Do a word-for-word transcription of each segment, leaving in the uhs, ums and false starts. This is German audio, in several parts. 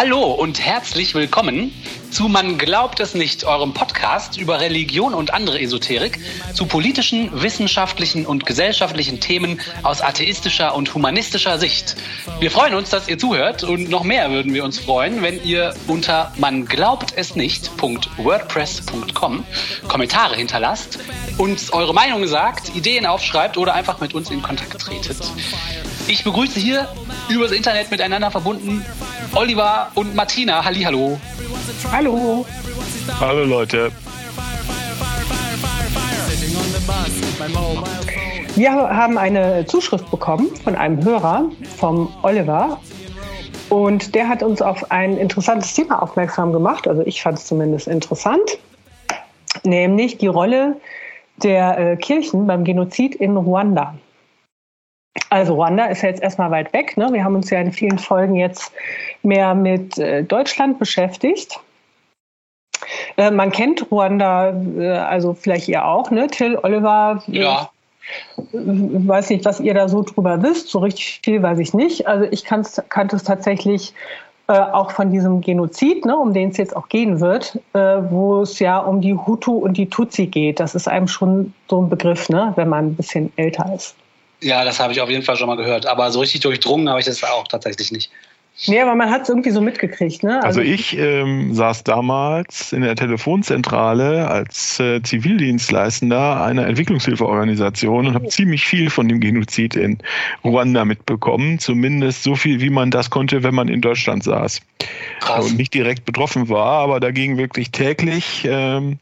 Hallo und herzlich willkommen zu Man glaubt es nicht, eurem Podcast über Religion und andere Esoterik, zu politischen, wissenschaftlichen und gesellschaftlichen Themen aus atheistischer und humanistischer Sicht. Wir freuen uns, dass ihr zuhört, und noch mehr würden wir uns freuen, wenn ihr unter man glaubt es nicht punkt wordpress punkt com Kommentare hinterlasst, uns eure Meinung sagt, Ideen aufschreibt oder einfach mit uns in Kontakt tretet. Ich begrüße hier übers Internet miteinander verbunden Oliver und Martina. Hallihallo. Hallo. Hallo Leute. Wir haben eine Zuschrift bekommen von einem Hörer, vom Oliver. Und der hat uns auf ein interessantes Thema aufmerksam gemacht. Also ich fand es zumindest interessant. Nämlich die Rolle der äh, Kirchen beim Genozid in Ruanda. Also Ruanda ist ja jetzt erstmal weit weg, ne? Wir haben uns ja in vielen Folgen jetzt mehr mit äh, Deutschland beschäftigt. Äh, man kennt Ruanda, äh, also vielleicht ihr auch, ne? Till, Oliver, ja. äh, weiß nicht, was ihr da so drüber wisst, so richtig viel weiß ich nicht. Also ich kann's, kannte es tatsächlich äh, auch von diesem Genozid, ne? Um den es jetzt auch gehen wird, äh, wo es ja um die Hutu und die Tutsi geht. Das ist einem schon so ein Begriff, ne? Wenn man ein bisschen älter ist. Ja, das habe ich auf jeden Fall schon mal gehört. Aber so richtig durchdrungen habe ich das auch tatsächlich nicht. Nee, aber man hat es irgendwie so mitgekriegt, ne? Also, also ich ähm, saß damals in der Telefonzentrale als äh, Zivildienstleistender einer Entwicklungshilfeorganisation und habe ziemlich viel von dem Genozid in Ruanda mitbekommen. Zumindest so viel, wie man das konnte, wenn man in Deutschland saß. Krass. Und nicht direkt betroffen war, aber dagegen wirklich täglich ähm,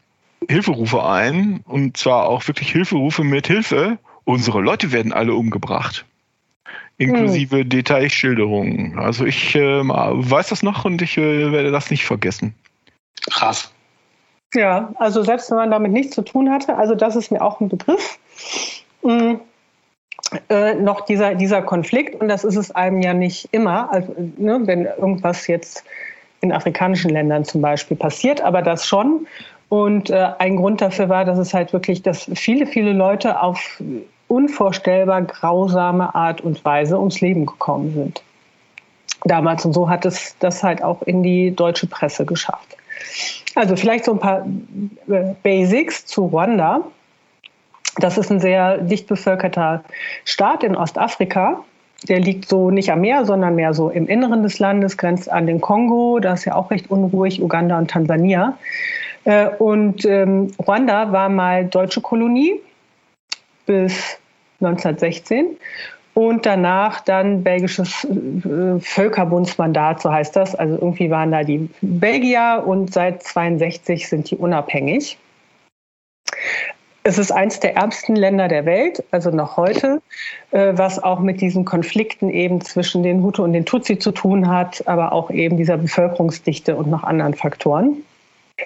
Hilferufe ein. Und zwar auch wirklich Hilferufe mit Hilfe. Unsere Leute werden alle umgebracht, inklusive hm. Detailschilderungen. Also ich äh, weiß das noch und ich äh, werde das nicht vergessen. Krass. Ja, also selbst wenn man damit nichts zu tun hatte, also das ist mir auch ein Begriff, mhm. äh, noch dieser, dieser Konflikt. Und das ist es einem ja nicht immer, also, ne, wenn irgendwas jetzt in afrikanischen Ländern zum Beispiel passiert, aber das schon. Und äh, ein Grund dafür war, dass es halt wirklich, dass viele, viele Leute auf unvorstellbar grausame Art und Weise ums Leben gekommen sind. Damals, und so hat es das halt auch in die deutsche Presse geschafft. Also vielleicht so ein paar Basics zu Ruanda. Das ist ein sehr dicht bevölkerter Staat in Ostafrika. Der liegt so nicht am Meer, sondern mehr so im Inneren des Landes, grenzt an den Kongo. Da ist ja auch recht unruhig, Uganda und Tansania. Und ähm, Ruanda war mal deutsche Kolonie bis neunzehnhundertsechzehn und danach dann belgisches äh, Völkerbundsmandat, so heißt das. Also irgendwie waren da die Belgier und seit zweiundsechzig sind die unabhängig. Es ist eins der ärmsten Länder der Welt, also noch heute, äh, was auch mit diesen Konflikten eben zwischen den Hutu und den Tutsi zu tun hat, aber auch eben dieser Bevölkerungsdichte und noch anderen Faktoren.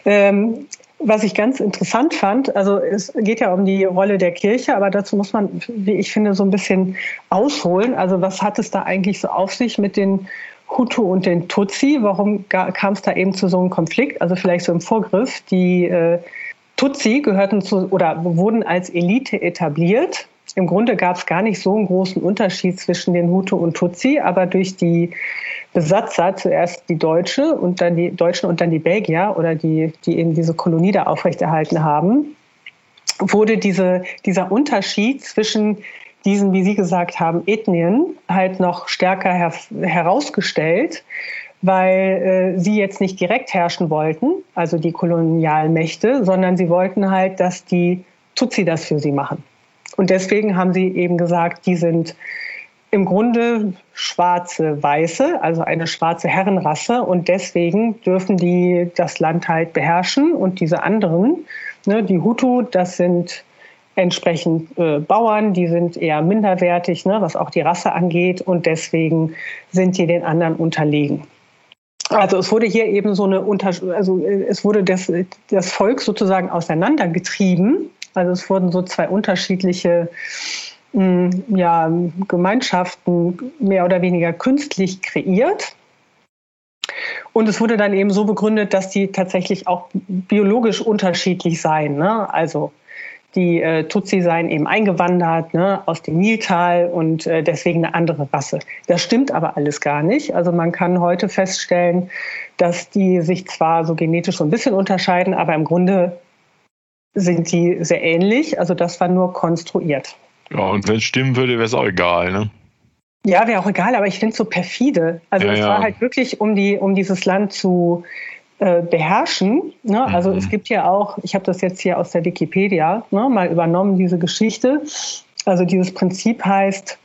Ähm, was ich ganz interessant fand, also es geht ja um die Rolle der Kirche, aber dazu muss man, wie ich finde, so ein bisschen ausholen. Also was hat es da eigentlich so auf sich mit den Hutu und den Tutsi? Warum kam es da eben zu so einem Konflikt? Also vielleicht so im Vorgriff, die äh, Tutsi gehörten zu oder wurden als Elite etabliert. Im Grunde gab es gar nicht so einen großen Unterschied zwischen den Hutu und Tutsi, aber durch die Besatzer, zuerst die Deutsche und dann die Deutschen und dann die Belgier oder die, die eben diese Kolonie da aufrechterhalten haben, wurde diese, dieser Unterschied zwischen diesen, wie Sie gesagt haben, Ethnien halt noch stärker her, herausgestellt, weil äh, sie jetzt nicht direkt herrschen wollten, also die kolonialen Mächte, sondern sie wollten halt, dass die Tutsi das für sie machen. Und deswegen haben sie eben gesagt, die sind im Grunde schwarze Weiße, also eine schwarze Herrenrasse. Und deswegen dürfen die das Land halt beherrschen. Und diese anderen, ne, die Hutu, das sind entsprechend äh, Bauern, die sind eher minderwertig, ne, was auch die Rasse angeht. Und deswegen sind die den anderen unterlegen. Also es wurde hier eben so eine Untersch- also es wurde das, das Volk sozusagen auseinandergetrieben. Also es wurden so zwei unterschiedliche ja, Gemeinschaften mehr oder weniger künstlich kreiert. Und es wurde dann eben so begründet, dass die tatsächlich auch biologisch unterschiedlich seien, ne? Also Die äh, Tutsi seien eben eingewandert, ne, aus dem Niltal und äh, deswegen eine andere Rasse. Das stimmt aber alles gar nicht. Also man kann heute feststellen, dass die sich zwar so genetisch so ein bisschen unterscheiden, aber im Grunde sind die sehr ähnlich. Also das war nur konstruiert. Ja, und wenn es stimmen würde, wäre es auch egal, ne? Ja, wäre auch egal, aber ich finde es so perfide. Also ja, es war ja. halt wirklich, um, die, um dieses Land zu äh, beherrschen. Ne? Also mhm. es gibt ja auch, ich habe das jetzt hier aus der Wikipedia, ne, mal übernommen, diese Geschichte. Also dieses Prinzip heißt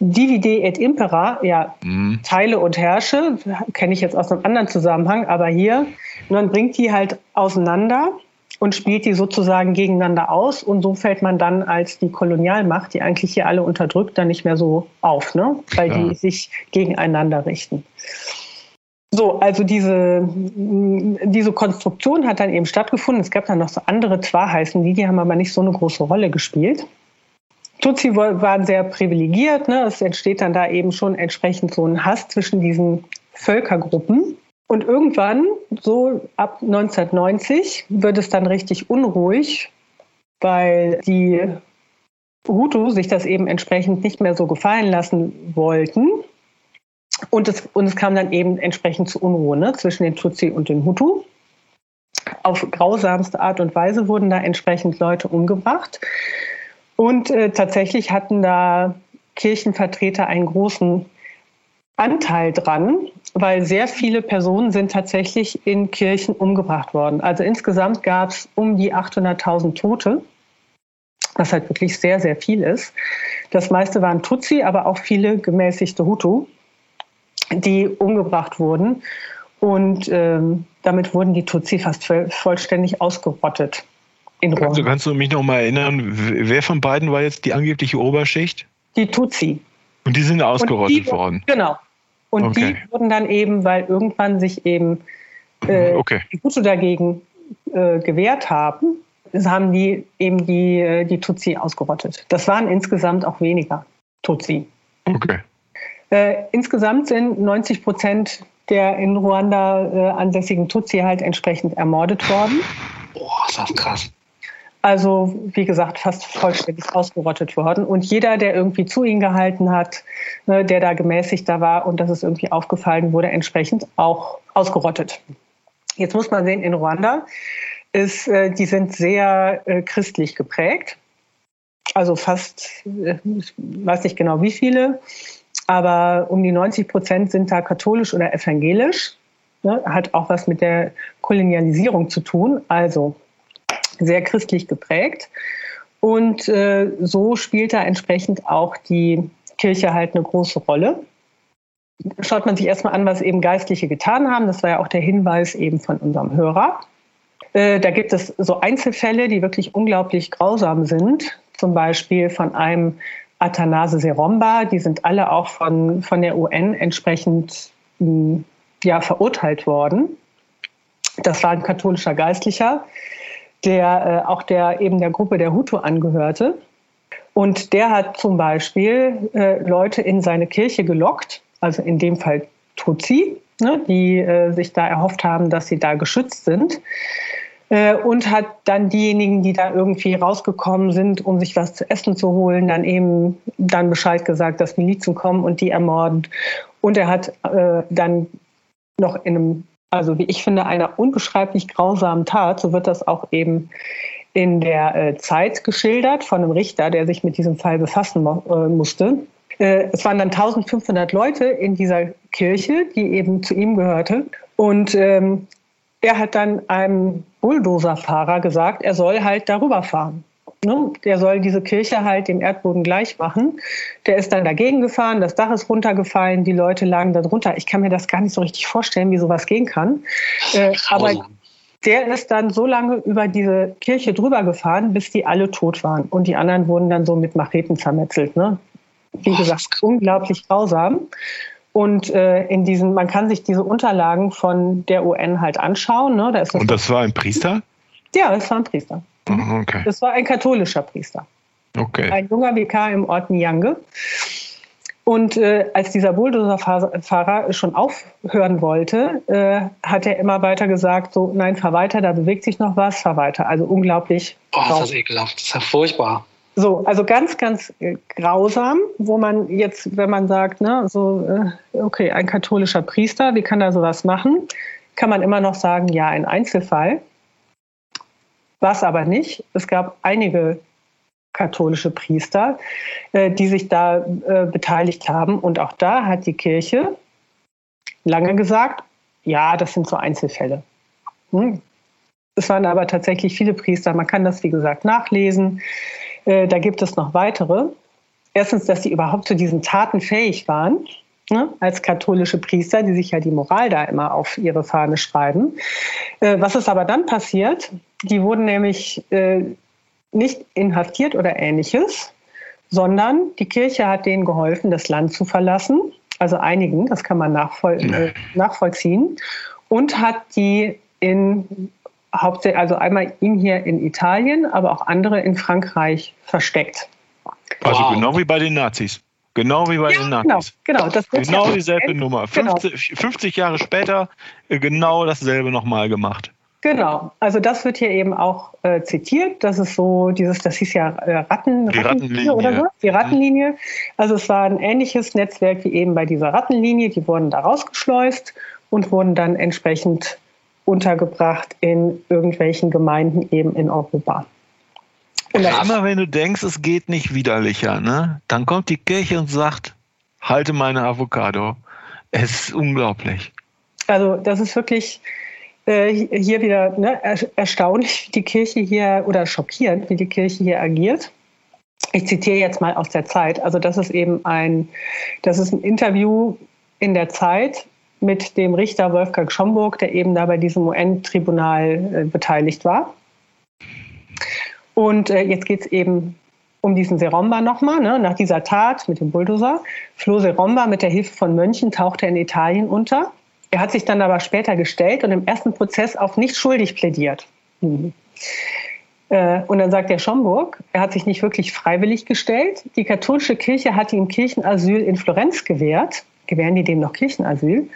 Divide et Impera, ja, mhm. teile und herrsche, kenne ich jetzt aus einem anderen Zusammenhang, aber hier, man bringt die halt auseinander und spielt die sozusagen gegeneinander aus. Und so fällt man dann als die Kolonialmacht, die eigentlich hier alle unterdrückt, dann nicht mehr so auf, ne? Weil ja. die sich gegeneinander richten. So, also diese, diese Konstruktion hat dann eben stattgefunden. Es gab dann noch so andere Twa-Heißen, die, die haben aber nicht so eine große Rolle gespielt. Tutsi waren sehr privilegiert, ne? Es entsteht dann da eben schon entsprechend so ein Hass zwischen diesen Völkergruppen. Und irgendwann, so ab neunzehnhundertneunzig, wird es dann richtig unruhig, weil die Hutu sich das eben entsprechend nicht mehr so gefallen lassen wollten. Und es, und es kam dann eben entsprechend zu Unruhe, ne, zwischen den Tutsi und den Hutu. Auf grausamste Art und Weise wurden da entsprechend Leute umgebracht. Und äh, tatsächlich hatten da Kirchenvertreter einen großen Anteil dran, weil sehr viele Personen sind tatsächlich in Kirchen umgebracht worden. Also insgesamt gab es um die achthunderttausend Tote, was halt wirklich sehr, sehr viel ist. Das meiste waren Tutsi, aber auch viele gemäßigte Hutu, die umgebracht wurden. Und ähm, damit wurden die Tutsi fast vollständig ausgerottet in Ruanda. Also kannst du mich noch mal erinnern, wer von beiden war jetzt die angebliche Oberschicht? Die Tutsi. Und die sind ausgerottet die, worden? Genau. Und okay. die wurden dann eben, weil irgendwann sich eben äh, okay. die Hutu dagegen äh, gewehrt haben, haben die eben die, die Tutsi ausgerottet. Das waren insgesamt auch weniger Tutsi. Okay. Äh, insgesamt sind neunzig Prozent der in Ruanda äh, ansässigen Tutsi halt entsprechend ermordet worden. Boah, ist das krass. Also, wie gesagt, fast vollständig ausgerottet worden. Und jeder, der irgendwie zu ihnen gehalten hat, ne, der da gemäßigter war und dass es irgendwie aufgefallen wurde, entsprechend auch ausgerottet. Jetzt muss man sehen, in Ruanda ist, äh, die sind sehr äh, christlich geprägt. Also fast, äh, ich weiß nicht genau wie viele, aber um die neunzig Prozent sind da katholisch oder evangelisch. Ne, hat auch was mit der Kolonialisierung zu tun. Also sehr christlich geprägt. Und äh, so spielt da entsprechend auch die Kirche halt eine große Rolle. Schaut man sich erstmal an, was eben Geistliche getan haben. Das war ja auch der Hinweis eben von unserem Hörer. Äh, da gibt es so Einzelfälle, die wirklich unglaublich grausam sind. Zum Beispiel von einem Athanase Seromba. Die sind alle auch von, von der U N entsprechend mh, ja, verurteilt worden. Das war ein katholischer Geistlicher, der äh, auch der eben der Gruppe der Hutu angehörte. Und der hat zum Beispiel äh, Leute in seine Kirche gelockt, also in dem Fall Tutsi, ne, die äh, sich da erhofft haben, dass sie da geschützt sind. Äh, und hat dann diejenigen, die da irgendwie rausgekommen sind, um sich was zu essen zu holen, dann eben dann Bescheid gesagt, dass Milizen kommen und die ermorden. Und er hat äh, dann noch in einem, also wie ich finde, einer unbeschreiblich grausamen Tat, so wird das auch eben in der äh, Zeit geschildert von einem Richter, der sich mit diesem Fall befassen mo- äh, musste. Äh, es waren dann eintausendfünfhundert Leute in dieser Kirche, die eben zu ihm gehörte. Und ähm, er hat dann einem Bulldozerfahrer gesagt, er soll halt darüber fahren. Ne? Er soll diese Kirche halt dem Erdboden gleich machen. Der ist dann dagegen gefahren, das Dach ist runtergefallen, die Leute lagen da drunter. Ich kann mir das gar nicht so richtig vorstellen, wie sowas gehen kann. Äh, aber der ist dann so lange über diese Kirche drüber gefahren, bis die alle tot waren. Und die anderen wurden dann so mit Macheten zermetzelt. Ne? Wie gesagt, unglaublich grausam. Und äh, in diesen, man kann sich diese Unterlagen von der U N halt anschauen. Ne? Da ist das. Und das war ein Priester? Ja, das war ein Priester. Okay. Das war ein katholischer Priester. Okay. Ein junger Vikar im Ort Nyange. Und äh, als dieser Bulldozerfahrer schon aufhören wollte, äh, hat er immer weiter gesagt, so, nein, fahr weiter, da bewegt sich noch was, fahr weiter. Also unglaublich. Boah, ist das ekelhaft, das ist ja furchtbar. So, also ganz, ganz äh, grausam, wo man jetzt, wenn man sagt, ne, so, äh, okay, ein katholischer Priester, wie kann da sowas machen? Kann man immer noch sagen, ja, ein Einzelfall. War es aber nicht. Es gab einige katholische Priester, die sich da beteiligt haben. Und auch da hat die Kirche lange gesagt, ja, das sind so Einzelfälle. Hm. Es waren aber tatsächlich viele Priester. Man kann das, wie gesagt, nachlesen. Da gibt es noch weitere. Erstens, dass sie überhaupt zu diesen Taten fähig waren, ne, als katholische Priester, die sich ja die Moral da immer auf ihre Fahne schreiben. Was ist aber dann passiert? Die wurden nämlich nicht inhaftiert oder Ähnliches, sondern die Kirche hat denen geholfen, das Land zu verlassen, also einigen, das kann man nachvoll- äh, nachvollziehen, und hat die in, hauptsächlich, also einmal ihn hier in Italien, aber auch andere in Frankreich versteckt. Also wow. Genau wie bei den Nazis. Genau wie bei ja, den Nazis. Genau, genau, das genau ja dieselbe Moment. Nummer. fünfzig, genau. fünfzig Jahre später genau dasselbe nochmal gemacht. Genau, also das wird hier eben auch äh, zitiert, das ist so dieses, das hieß ja äh, Ratten, Rattenlinie, Rattenlinie oder so, die Rattenlinie. Also es war ein ähnliches Netzwerk wie eben bei dieser Rattenlinie, die wurden da rausgeschleust und wurden dann entsprechend untergebracht in irgendwelchen Gemeinden eben in Europa. Und immer wenn du denkst, es geht nicht widerlicher, ne? Dann kommt die Kirche und sagt, halte meine Avocado. Es ist unglaublich. Also das ist wirklich... hier wieder, ne, erstaunlich, wie die Kirche hier, oder schockierend, wie die Kirche hier agiert. Ich zitiere jetzt mal aus der Zeit. Also das ist eben ein, das ist ein Interview in der Zeit mit dem Richter Wolfgang Schomburg, der eben da bei diesem U N-Tribunal äh, beteiligt war. Und äh, jetzt geht es eben um diesen Seromba nochmal. Ne? Nach dieser Tat mit dem Bulldozer floh Seromba mit der Hilfe von Mönchen, tauchte in Italien unter. Er hat sich dann aber später gestellt und im ersten Prozess auf nicht schuldig plädiert. Mhm. Äh, und dann sagt der Schomburg, er hat sich nicht wirklich freiwillig gestellt. Die katholische Kirche hatte ihm Kirchenasyl in Florenz gewährt. Gewähren die dem noch Kirchenasyl?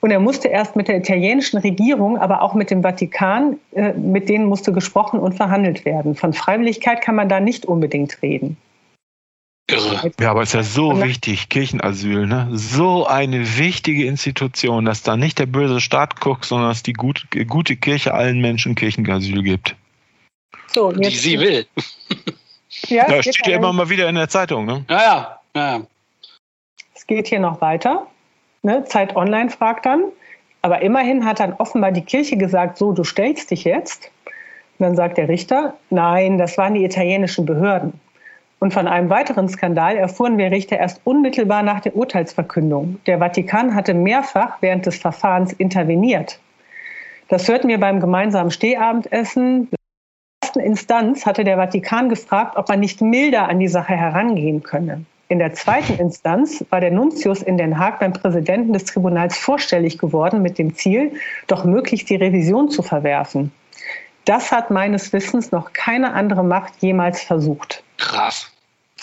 Und er musste erst mit der italienischen Regierung, aber auch mit dem Vatikan, äh, mit denen musste gesprochen und verhandelt werden. Von Freiwilligkeit kann man da nicht unbedingt reden. Irre. Ja, aber es ist ja so wichtig, Kirchenasyl, ne? So eine wichtige Institution, dass da nicht der böse Staat guckt, sondern dass die gut, gute Kirche allen Menschen Kirchenasyl gibt. So, die sie will. Ja, das steht ja immer mal wieder in der Zeitung, ne? Ja, ja, ja. Es geht hier noch weiter. Ne? Zeit Online fragt dann. Aber immerhin hat dann offenbar die Kirche gesagt, so, du stellst dich jetzt. Und dann sagt der Richter, nein, das waren die italienischen Behörden. Und von einem weiteren Skandal erfuhren wir Richter erst unmittelbar nach der Urteilsverkündung. Der Vatikan hatte mehrfach während des Verfahrens interveniert. Das hörten wir beim gemeinsamen Stehabendessen. In der ersten Instanz hatte der Vatikan gefragt, ob man nicht milder an die Sache herangehen könne. In der zweiten Instanz war der Nuntius in Den Haag beim Präsidenten des Tribunals vorstellig geworden mit dem Ziel, doch möglichst die Revision zu verwerfen. Das hat meines Wissens noch keine andere Macht jemals versucht. Krass.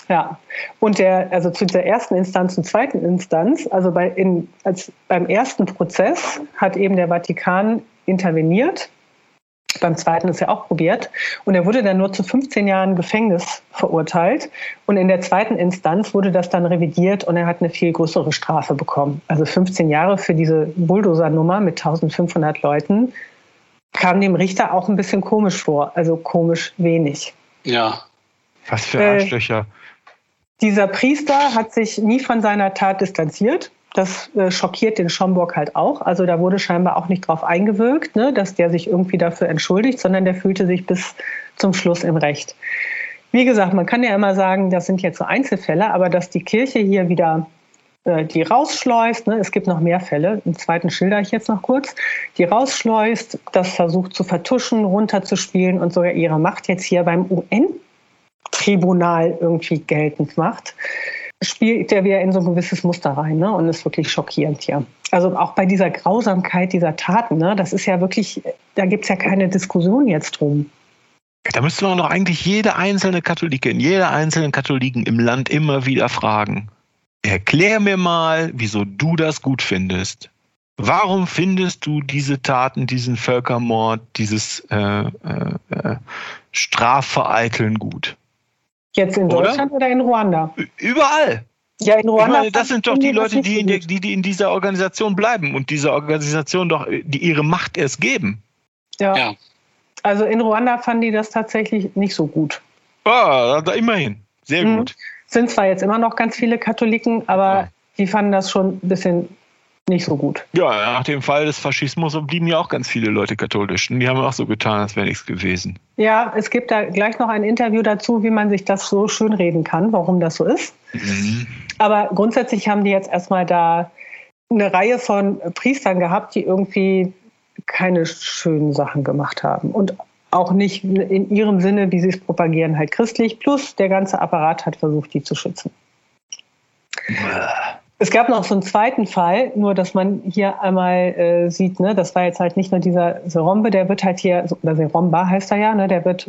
Ja, und der, also zu der ersten Instanz und zweiten Instanz, also bei in, als beim ersten Prozess hat eben der Vatikan interveniert, beim zweiten ist er auch probiert und er wurde dann nur zu fünfzehn Jahren Gefängnis verurteilt und in der zweiten Instanz wurde das dann revidiert und er hat eine viel größere Strafe bekommen. Also fünfzehn Jahre für diese Bulldozer-Nummer mit eintausendfünfhundert Leuten kam dem Richter auch ein bisschen komisch vor, also komisch wenig. Ja. Was für Arschlöcher. Äh, dieser Priester hat sich nie von seiner Tat distanziert. Das äh, schockiert den Schomburg halt auch. Also da wurde scheinbar auch nicht drauf eingewirkt, ne, dass der sich irgendwie dafür entschuldigt, sondern der fühlte sich bis zum Schluss im Recht. Wie gesagt, man kann ja immer sagen, das sind jetzt so Einzelfälle, aber dass die Kirche hier wieder äh, die rausschleust, ne, es gibt noch mehr Fälle, im zweiten schilder ich jetzt noch kurz, die rausschleust, das versucht zu vertuschen, runterzuspielen und sogar ihre Macht jetzt hier beim U N Tribunal irgendwie geltend macht, spielt er wieder in so ein gewisses Muster rein, ne? Und ist wirklich schockierend hier. Also auch bei dieser Grausamkeit dieser Taten, ne? Das ist ja wirklich, da gibt es ja keine Diskussion jetzt drum. Da müsste man doch eigentlich jede einzelne Katholikin, jede einzelnen Katholiken im Land immer wieder fragen. Erklär mir mal, wieso du das gut findest. Warum findest du diese Taten, diesen Völkermord, dieses äh, äh, Strafvereiteln gut? Jetzt in Deutschland oder, oder in Ruanda? Überall. Ja, in Ruanda. Überall, das sind doch die Leute, die in, der, die, die in dieser Organisation bleiben und dieser Organisation doch die ihre Macht erst geben. Ja. ja. Also in Ruanda fanden die das tatsächlich nicht so gut. Ah, da immerhin. Sehr mhm. gut. Sind zwar jetzt immer noch ganz viele Katholiken, aber ja. die fanden das schon ein bisschen nicht so gut. Ja, nach dem Fall des Faschismus blieben ja auch ganz viele Leute katholisch. Und die haben auch so getan, als wäre nichts gewesen. Ja, es gibt da gleich noch ein Interview dazu, wie man sich das so schön reden kann, warum das so ist. Mhm. Aber grundsätzlich haben die jetzt erstmal da eine Reihe von Priestern gehabt, die irgendwie keine schönen Sachen gemacht haben. Und auch nicht in ihrem Sinne, wie sie es propagieren, halt christlich. Plus der ganze Apparat hat versucht, die zu schützen. Ja. Es gab noch so einen zweiten Fall, nur dass man hier einmal äh, sieht, ne, das war jetzt halt nicht nur dieser Serombe, der wird halt hier, oder Seromba heißt er ja, ne, der wird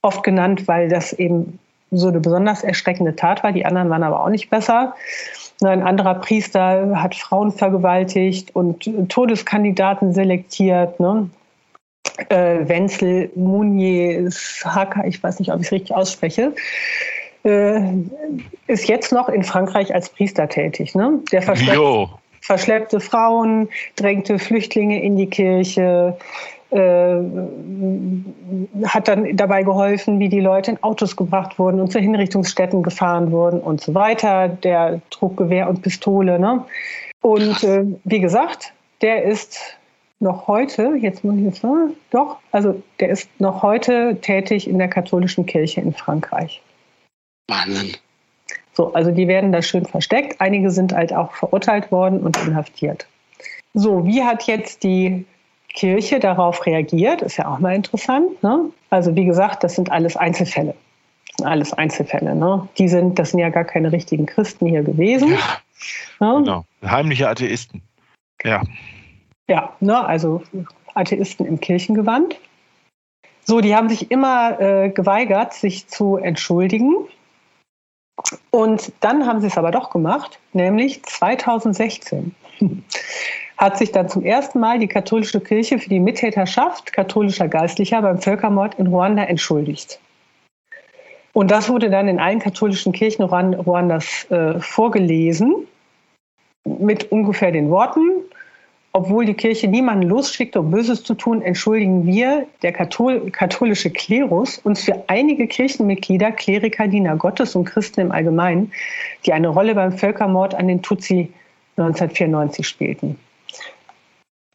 oft genannt, weil das eben so eine besonders erschreckende Tat war. Die anderen waren aber auch nicht besser. Ein anderer Priester hat Frauen vergewaltigt und Todeskandidaten selektiert, ne? Äh, Wenzel Muniz Haka, ich weiß nicht, ob ich es richtig ausspreche, ist jetzt noch in Frankreich als Priester tätig. Ne? Der verschleppte, verschleppte Frauen, drängte Flüchtlinge in die Kirche, äh, hat dann dabei geholfen, wie die Leute in Autos gebracht wurden und zu Hinrichtungsstätten gefahren wurden und so weiter. Der trug Gewehr und Pistole. Ne? Und äh, wie gesagt, der ist noch heute, jetzt muss ich jetzt sagen, doch, also der ist noch heute tätig in der katholischen Kirche in Frankreich. Wahnsinn. So, also die werden da schön versteckt. Einige sind halt auch verurteilt worden und inhaftiert. So, wie hat jetzt die Kirche darauf reagiert? Ist ja auch mal interessant. Ne? Also wie gesagt, das sind alles Einzelfälle. Das sind alles Einzelfälle. Ne? Die sind, das sind ja gar keine richtigen Christen hier gewesen. Ja, ne? Genau, heimliche Atheisten. Ja. Ja, ne? Also Atheisten im Kirchengewand. So, die haben sich immer äh, geweigert, sich zu entschuldigen. Und dann haben sie es aber doch gemacht, nämlich zweitausendsechzehn hat sich dann zum ersten Mal die katholische Kirche für die Mittäterschaft katholischer Geistlicher beim Völkermord in Ruanda entschuldigt. Und das wurde dann in allen katholischen Kirchen Ruandas äh, vorgelesen, mit ungefähr den Worten: Obwohl die Kirche niemanden losschickte, um Böses zu tun, entschuldigen wir, der Kathol- katholische Klerus, uns für einige Kirchenmitglieder, Kleriker, Diener Gottes und Christen im Allgemeinen, die eine Rolle beim Völkermord an den Tutsi neunzehnhundertvierundneunzig spielten.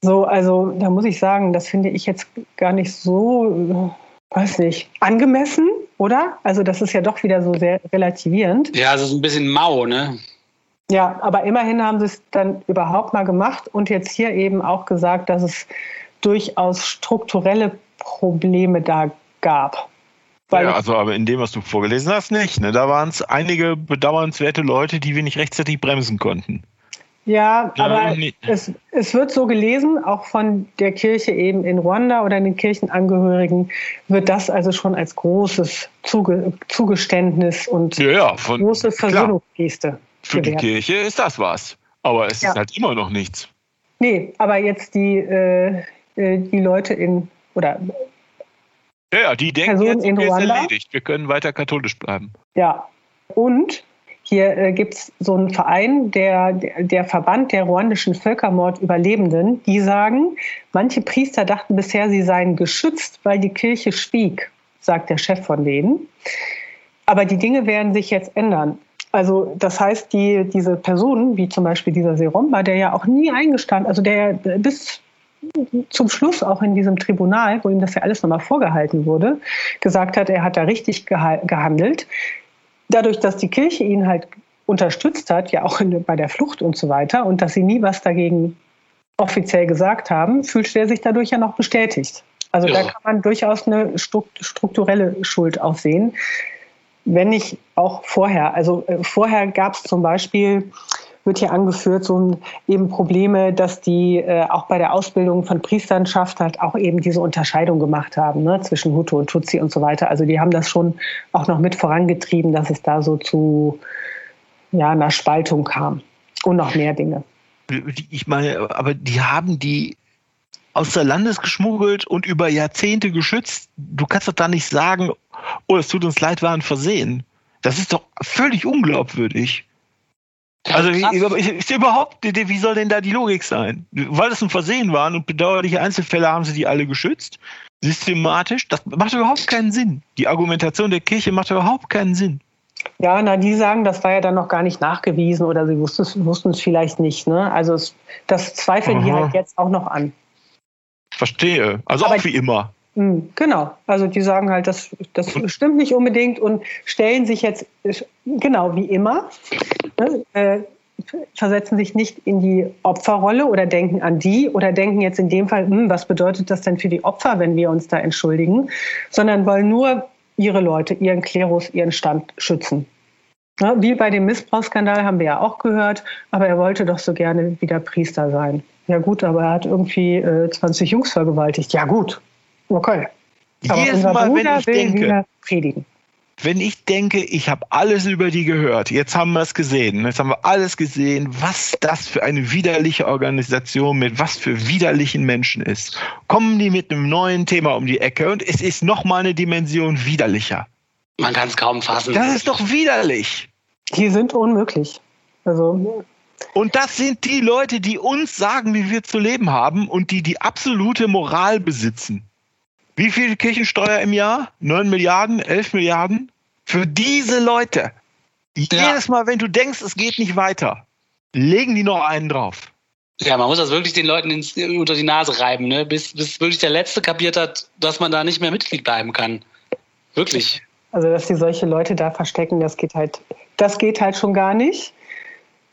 So, also da muss ich sagen, das finde ich jetzt gar nicht so, weiß nicht, angemessen, oder? Also das ist ja doch wieder so sehr relativierend. Ja, also so ein bisschen mau, ne? Ja, aber immerhin haben sie es dann überhaupt mal gemacht und jetzt hier eben auch gesagt, dass es durchaus strukturelle Probleme da gab. Weil ja, also aber in dem, was du vorgelesen hast, nicht. Ne? Da waren es einige bedauernswerte Leute, die wir nicht rechtzeitig bremsen konnten. Ja, ja aber es, es wird so gelesen, auch von der Kirche eben in Ruanda oder den Kirchenangehörigen, wird das also schon als großes Zuge- Zugeständnis und ja, ja, von, große Versöhnungsgeste. Für die Kirche ist das was. Aber es ja. ist halt immer noch nichts. Nee, aber jetzt die, äh, die Leute in, oder ja, ja, die denken Personen jetzt, in Ruanda, ist erledigt. Wir können weiter katholisch bleiben. Ja, und hier äh, gibt es so einen Verein, der, der Verband der ruandischen Völkermordüberlebenden, die sagen, manche Priester dachten bisher, sie seien geschützt, weil die Kirche schwieg, sagt der Chef von denen. Aber die Dinge werden sich jetzt ändern. Also das heißt, die, diese Personen, wie zum Beispiel dieser Seromba, der ja auch nie eingestanden, also der bis zum Schluss auch in diesem Tribunal, wo ihm das ja alles nochmal vorgehalten wurde, gesagt hat, er hat da richtig geha- gehandelt. Dadurch, dass die Kirche ihn halt unterstützt hat, ja auch in, bei der Flucht und so weiter, und dass sie nie was dagegen offiziell gesagt haben, fühlt er sich dadurch ja noch bestätigt. Also ja. da kann man durchaus eine strukturelle Schuld auch sehen. Wenn nicht auch vorher. Also äh, vorher gab es zum Beispiel, wird hier angeführt, so ein, eben Probleme, dass die äh, auch bei der Ausbildung von Priesternschaft halt auch eben diese Unterscheidung gemacht haben, ne, zwischen Hutu und Tutsi und so weiter. Also die haben das schon auch noch mit vorangetrieben, dass es da so zu ja, einer Spaltung kam und noch mehr Dinge. Ich meine, aber die haben die außer Landes geschmuggelt und über Jahrzehnte geschützt. Du kannst doch da nicht sagen, oh, es tut uns leid, war ein Versehen. Das ist doch völlig unglaubwürdig. Also ist überhaupt, wie soll denn da die Logik sein? Weil das ein Versehen waren und bedauerliche Einzelfälle haben sie die alle geschützt, systematisch, das macht überhaupt keinen Sinn. Die Argumentation der Kirche macht überhaupt keinen Sinn. Ja, na, die sagen, das war ja dann noch gar nicht nachgewiesen oder sie wussten es, wussten es vielleicht nicht. Ne? Also es, das zweifeln Aha. die halt jetzt auch noch an. Verstehe, also aber auch wie immer. Genau, also die sagen halt, das, das stimmt nicht unbedingt und stellen sich jetzt, genau wie immer, ne, äh, versetzen sich nicht in die Opferrolle oder denken an die oder denken jetzt in dem Fall, mh, was bedeutet das denn für die Opfer, wenn wir uns da entschuldigen, sondern wollen nur ihre Leute, ihren Klerus, ihren Stand schützen. Ne, wie bei dem Missbrauchsskandal haben wir ja auch gehört, aber er wollte doch so gerne wieder Priester sein. Ja gut, aber er hat irgendwie äh, zwanzig Jungs vergewaltigt. Ja gut. Okay. Aber jedes Mal, wenn ich denke, wenn ich denke, ich habe alles über die gehört, jetzt haben wir es gesehen, jetzt haben wir alles gesehen, was das für eine widerliche Organisation mit was für widerlichen Menschen ist, kommen die mit einem neuen Thema um die Ecke und es ist nochmal eine Dimension widerlicher. Man kann es kaum fassen. Das ist doch widerlich. Die sind unmöglich. Also. Und das sind die Leute, die uns sagen, wie wir zu leben haben und die die absolute Moral besitzen. Wie viel Kirchensteuer im Jahr? neun Milliarden? elf Milliarden? Für diese Leute. Ja. Jedes Mal, wenn du denkst, es geht nicht weiter, legen die noch einen drauf. Ja, man muss das wirklich den Leuten ins, unter die Nase reiben, ne? bis, bis wirklich der Letzte kapiert hat, dass man da nicht mehr Mitglied bleiben kann. Wirklich. Also, dass die solche Leute da verstecken, das geht halt, das geht halt schon gar nicht.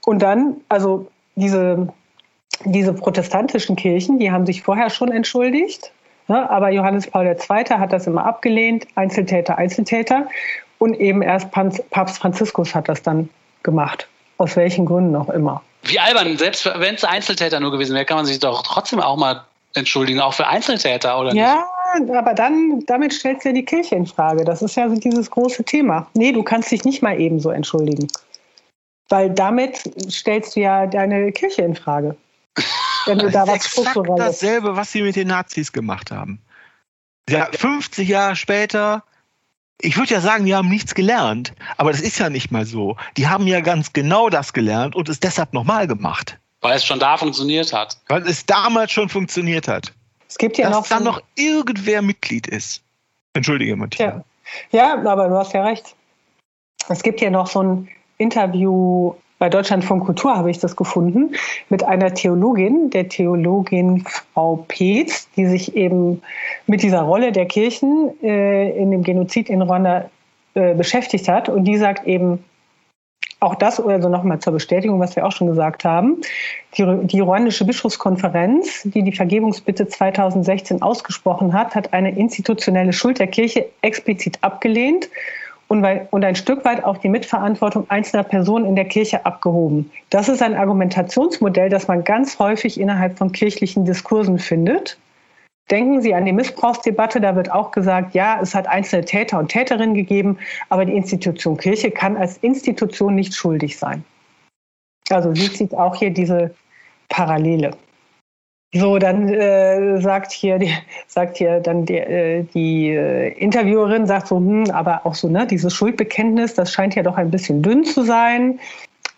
Und dann, also diese, diese protestantischen Kirchen, die haben sich vorher schon entschuldigt. Ja, aber Johannes Paul der Zweite hat das immer abgelehnt, Einzeltäter, Einzeltäter. Und eben erst Papst Franziskus hat das dann gemacht, aus welchen Gründen auch immer. Wie albern, selbst wenn es Einzeltäter nur gewesen wäre, kann man sich doch trotzdem auch mal entschuldigen, auch für Einzeltäter, oder nicht? Ja, aber dann, damit stellst du ja die Kirche in Frage. Das ist ja dieses große Thema. Nee, du kannst dich nicht mal ebenso entschuldigen, weil damit stellst du ja deine Kirche in Frage. Wenn du da das ist was exakt dasselbe, was sie mit den Nazis gemacht haben. Ja, fünfzig Jahre später, ich würde ja sagen, die haben nichts gelernt, aber das ist ja nicht mal so. Die haben ja ganz genau das gelernt und es deshalb nochmal gemacht. Weil es schon da funktioniert hat. Weil es damals schon funktioniert hat. Es gibt ja dass noch dann noch irgendwer Mitglied ist. Entschuldige, Matthias. Ja. ja, aber du hast ja recht. Es gibt ja noch so ein Interview. Bei Deutschlandfunk Kultur habe ich das gefunden, mit einer Theologin, der Theologin Frau Peetz, die sich eben mit dieser Rolle der Kirchen äh, in dem Genozid in Ruanda äh, beschäftigt hat. Und die sagt eben auch das, oder so nochmal zur Bestätigung, was wir auch schon gesagt haben, die, die ruandische Bischofskonferenz, die die Vergebungsbitte zweitausendsechzehn ausgesprochen hat, hat eine institutionelle Schuld der Kirche explizit abgelehnt und ein Stück weit auch die Mitverantwortung einzelner Personen in der Kirche abgehoben. Das ist ein Argumentationsmodell, das man ganz häufig innerhalb von kirchlichen Diskursen findet. Denken Sie an die Missbrauchsdebatte, da wird auch gesagt, ja, es hat einzelne Täter und Täterinnen gegeben, aber die Institution Kirche kann als Institution nicht schuldig sein. Also sie sieht auch hier diese Parallele. So, dann äh, sagt hier, die, sagt hier dann die, äh, die äh, Interviewerin, sagt so, hm, aber auch so, ne, dieses Schuldbekenntnis, das scheint ja doch ein bisschen dünn zu sein.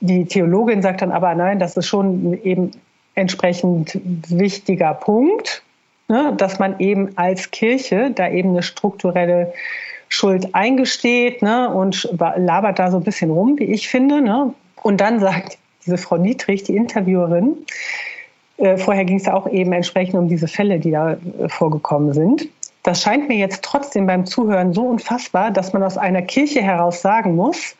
Die Theologin sagt dann aber, nein, das ist schon eben entsprechend wichtiger Punkt, ne, dass man eben als Kirche da eben eine strukturelle Schuld eingesteht, ne, und labert da so ein bisschen rum, wie ich finde, ne. Und dann sagt diese Frau Dietrich, die Interviewerin, vorher ging es ja auch eben entsprechend um diese Fälle, die da vorgekommen sind. Das scheint mir jetzt trotzdem beim Zuhören so unfassbar, dass man aus einer Kirche heraus sagen muss,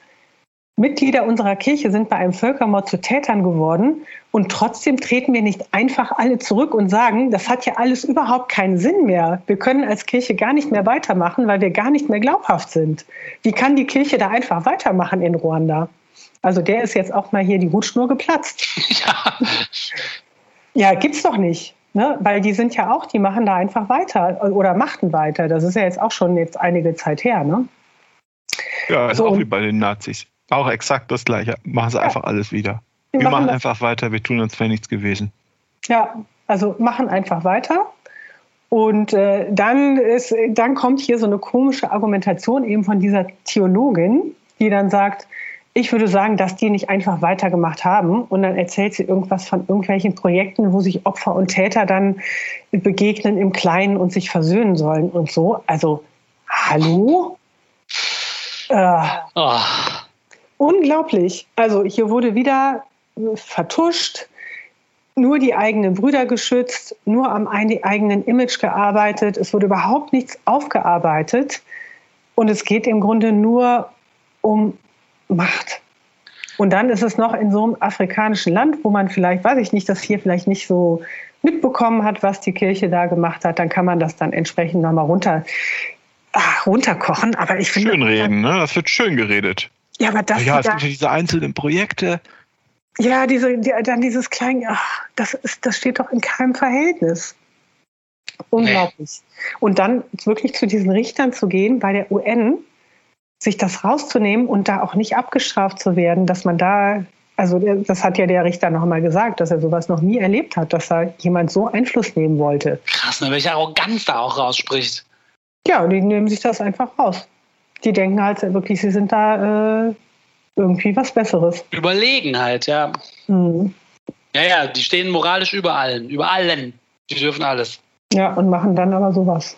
Mitglieder unserer Kirche sind bei einem Völkermord zu Tätern geworden und trotzdem treten wir nicht einfach alle zurück und sagen, das hat ja alles überhaupt keinen Sinn mehr. Wir können als Kirche gar nicht mehr weitermachen, weil wir gar nicht mehr glaubhaft sind. Wie kann die Kirche da einfach weitermachen in Ruanda? Also der ist jetzt auch mal hier die Hutschnur geplatzt. Ja. Ja, gibt's doch nicht, ne? Weil die sind ja auch, die machen da einfach weiter oder machten weiter. Das ist ja jetzt auch schon jetzt einige Zeit her, ne? Ja, ist so, auch wie bei den Nazis. Auch exakt das Gleiche. Machen sie ja. einfach alles wieder. Wir, wir machen, machen einfach weiter, wir tun uns, wäre nichts gewesen. Ja, also machen einfach weiter. Und äh, dann, ist, dann kommt hier so eine komische Argumentation eben von dieser Theologin, die dann sagt, ich würde sagen, dass die nicht einfach weitergemacht haben. Und dann erzählt sie irgendwas von irgendwelchen Projekten, wo sich Opfer und Täter dann begegnen im Kleinen und sich versöhnen sollen und so. Also, hallo? Äh, oh. Unglaublich. Also hier wurde wieder vertuscht, nur die eigenen Brüder geschützt, nur am eigenen Image gearbeitet. Es wurde überhaupt nichts aufgearbeitet. Und es geht im Grunde nur um Macht. Und dann ist es noch in so einem afrikanischen Land, wo man vielleicht, weiß ich nicht, das hier vielleicht nicht so mitbekommen hat, was die Kirche da gemacht hat, dann kann man das dann entsprechend nochmal runter, ach, runterkochen. Aber ich finde, schön reden, ne? Das wird schön geredet. Ja, aber das ja, es gibt ja diese einzelnen Projekte. Ja, diese, die, dann dieses kleine, ach, das ist, das steht doch in keinem Verhältnis. Unglaublich. Nee. Und dann wirklich zu diesen Richtern zu gehen bei der U N, sich das rauszunehmen und da auch nicht abgestraft zu werden, dass man da, also das hat ja der Richter noch mal gesagt, dass er sowas noch nie erlebt hat, dass da jemand so Einfluss nehmen wollte. Krass, ne, welche Arroganz da auch rausspricht. Ja, die nehmen sich das einfach raus. Die denken halt wirklich, sie sind da äh, irgendwie was Besseres. Überlegenheit, ja. Mhm. Ja, ja, die stehen moralisch über allen, über allen. Die dürfen alles. Ja, und machen dann aber sowas.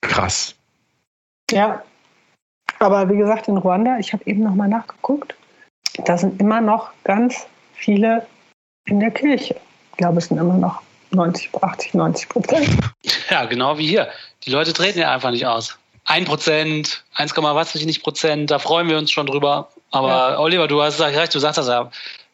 Krass. Ja. Aber wie gesagt, in Ruanda, ich habe eben nochmal nachgeguckt, da sind immer noch ganz viele in der Kirche. Ich glaube, es sind immer noch neunzig, achtzig, neunzig Prozent. Ja, genau wie hier. Die Leute treten ja einfach nicht aus. Ein Prozent, eins, was weiß ich nicht Prozent, da freuen wir uns schon drüber. Aber ja. Oliver, du hast recht, du sagst das ja.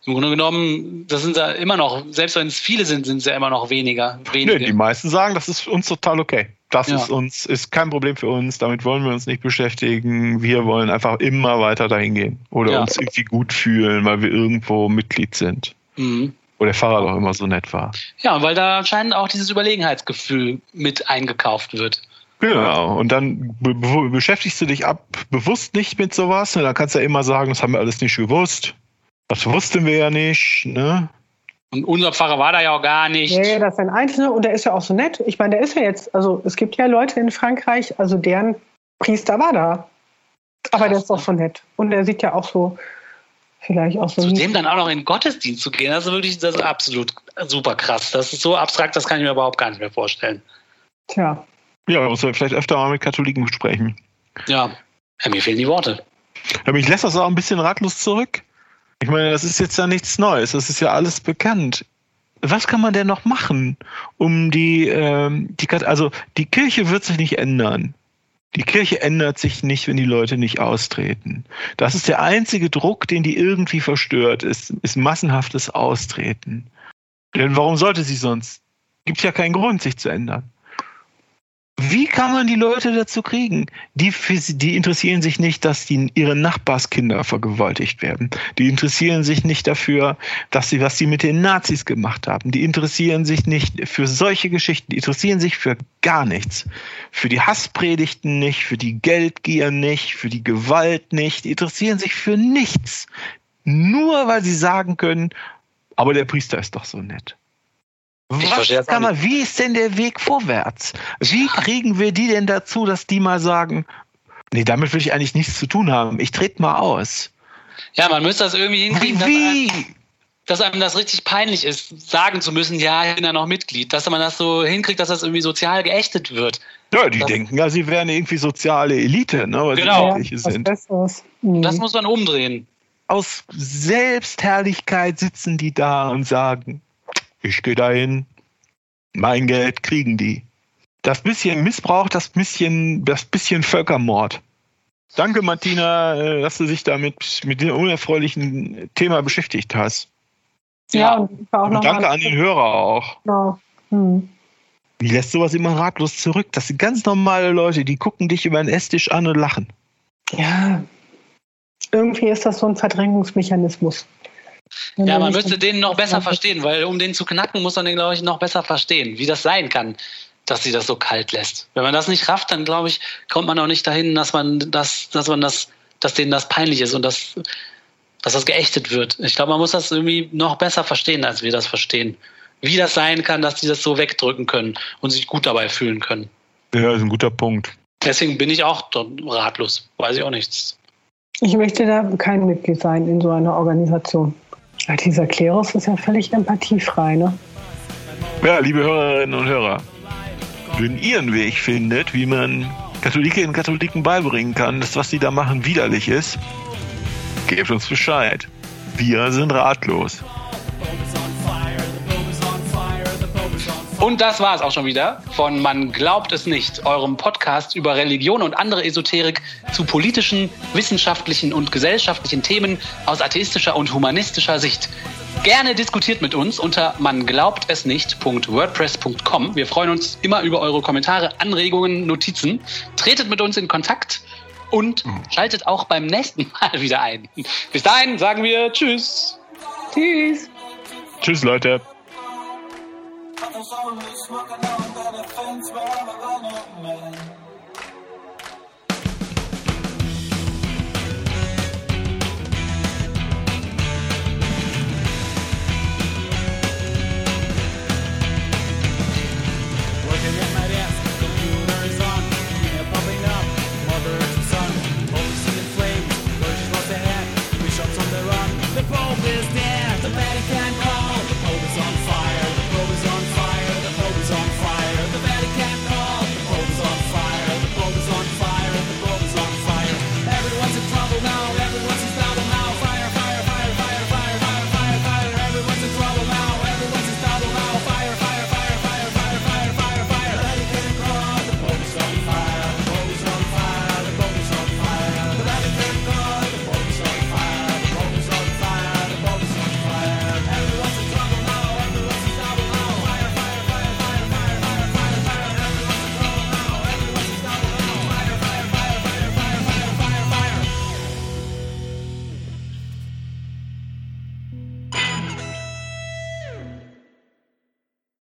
Im Grunde genommen, das sind ja immer noch, selbst wenn es viele sind, sind es ja immer noch weniger. Nö, die meisten sagen, das ist uns total okay. Das ja. ist uns, ist kein Problem für uns, damit wollen wir uns nicht beschäftigen. Wir wollen einfach immer weiter dahin gehen oder ja. uns irgendwie gut fühlen, weil wir irgendwo Mitglied sind. Mhm. Wo der Pfarrer doch immer so nett war. Ja, und weil da anscheinend auch dieses Überlegenheitsgefühl mit eingekauft wird. Genau, und dann be- be- beschäftigst du dich ab, bewusst nicht mit sowas. Und dann kannst du ja immer sagen, das haben wir alles nicht gewusst. Das wussten wir ja nicht, ne? Und unser Pfarrer war da ja auch gar nicht. Nee, das ist ein Einzelner und der ist ja auch so nett. Ich meine, der ist ja jetzt, also es gibt ja Leute in Frankreich, also deren Priester war da. Aber krass, der ist doch so nett. Und der sieht ja auch so, vielleicht auch so. Zu dem dann auch noch in den Gottesdienst zu gehen, das ist wirklich, das ist absolut super krass. Das ist so abstrakt, das kann ich mir überhaupt gar nicht mehr vorstellen. Tja. Ja, da muss man vielleicht öfter mal mit Katholiken sprechen. Ja, ja, mir fehlen die Worte. Ja, mich lässt das auch ein bisschen ratlos zurück. Ich meine, das ist jetzt ja nichts Neues, das ist ja alles bekannt. Was kann man denn noch machen, um die, ähm, die also die Kirche wird sich nicht ändern. Die Kirche ändert sich nicht, wenn die Leute nicht austreten. Das ist der einzige Druck, den die irgendwie verstört, ist, ist massenhaftes Austreten. Denn warum sollte sie sonst? Gibt ja keinen Grund, sich zu ändern. Wie kann man die Leute dazu kriegen? Die, die interessieren sich nicht, dass die, ihre Nachbarskinder vergewaltigt werden. Die interessieren sich nicht dafür, dass sie, was sie mit den Nazis gemacht haben. Die interessieren sich nicht für solche Geschichten. Die interessieren sich für gar nichts. Für die Hasspredigten nicht, für die Geldgier nicht, für die Gewalt nicht. Die interessieren sich für nichts. Nur weil sie sagen können, aber der Priester ist doch so nett. Was kann man, wie ist denn der Weg vorwärts? Wie kriegen wir die denn dazu, dass die mal sagen, nee, damit will ich eigentlich nichts zu tun haben, ich trete mal aus? Ja, man müsste das irgendwie hinkriegen, wie? Dass, einem, dass einem das richtig peinlich ist, sagen zu müssen, ja, ich bin ja noch Mitglied. Dass man das so hinkriegt, dass das irgendwie sozial geächtet wird. Ja, die das denken ja, sie wären irgendwie soziale Elite, ne, weil genau. sie ja, sind. Mhm. Das muss man umdrehen. Aus Selbstherrlichkeit sitzen die da und sagen, ich gehe dahin, mein Geld kriegen die. Das bisschen Missbrauch, das bisschen, das bisschen Völkermord. Danke, Martina, dass du dich damit mit dem unerfreulichen Thema beschäftigt hast. Ja, und, auch und noch danke an den Hörer auch. Genau. Hm. Die lässt sowas immer ratlos zurück. Das sind ganz normale Leute, die gucken dich über den Esstisch an und lachen. Ja, irgendwie ist das so ein Verdrängungsmechanismus. Ja, man müsste den noch besser verstehen, weil um den zu knacken, muss man den, glaube ich, noch besser verstehen, wie das sein kann, dass sie das so kalt lässt. Wenn man das nicht rafft, dann, glaube ich, kommt man auch nicht dahin, dass man das, dass man das dass denen das peinlich ist und dass, dass das geächtet wird. Ich glaube, man muss das irgendwie noch besser verstehen, als wir das verstehen. Wie das sein kann, dass die das so wegdrücken können und sich gut dabei fühlen können. Ja, ist ein guter Punkt. Deswegen bin ich auch ratlos. Weiß ich auch nichts. Ich möchte da kein Mitglied sein in so einer Organisation. Ja, dieser Klerus ist ja völlig empathiefrei, ne? Ja, liebe Hörerinnen und Hörer, wenn ihr einen Weg findet, wie man Katholikinnen und Katholiken beibringen kann, dass was sie da machen widerlich ist, gebt uns Bescheid. Wir sind ratlos. Und das war es auch schon wieder von Man glaubt es nicht, eurem Podcast über Religion und andere Esoterik zu politischen, wissenschaftlichen und gesellschaftlichen Themen aus atheistischer und humanistischer Sicht. Gerne diskutiert mit uns unter man glaubt es nicht punkt wordpress punkt com. Wir freuen uns immer über eure Kommentare, Anregungen, Notizen. Tretet mit uns in Kontakt und schaltet auch beim nächsten Mal wieder ein. Bis dahin sagen wir Tschüss. Tschüss. Tschüss, Leute. There's always smoke and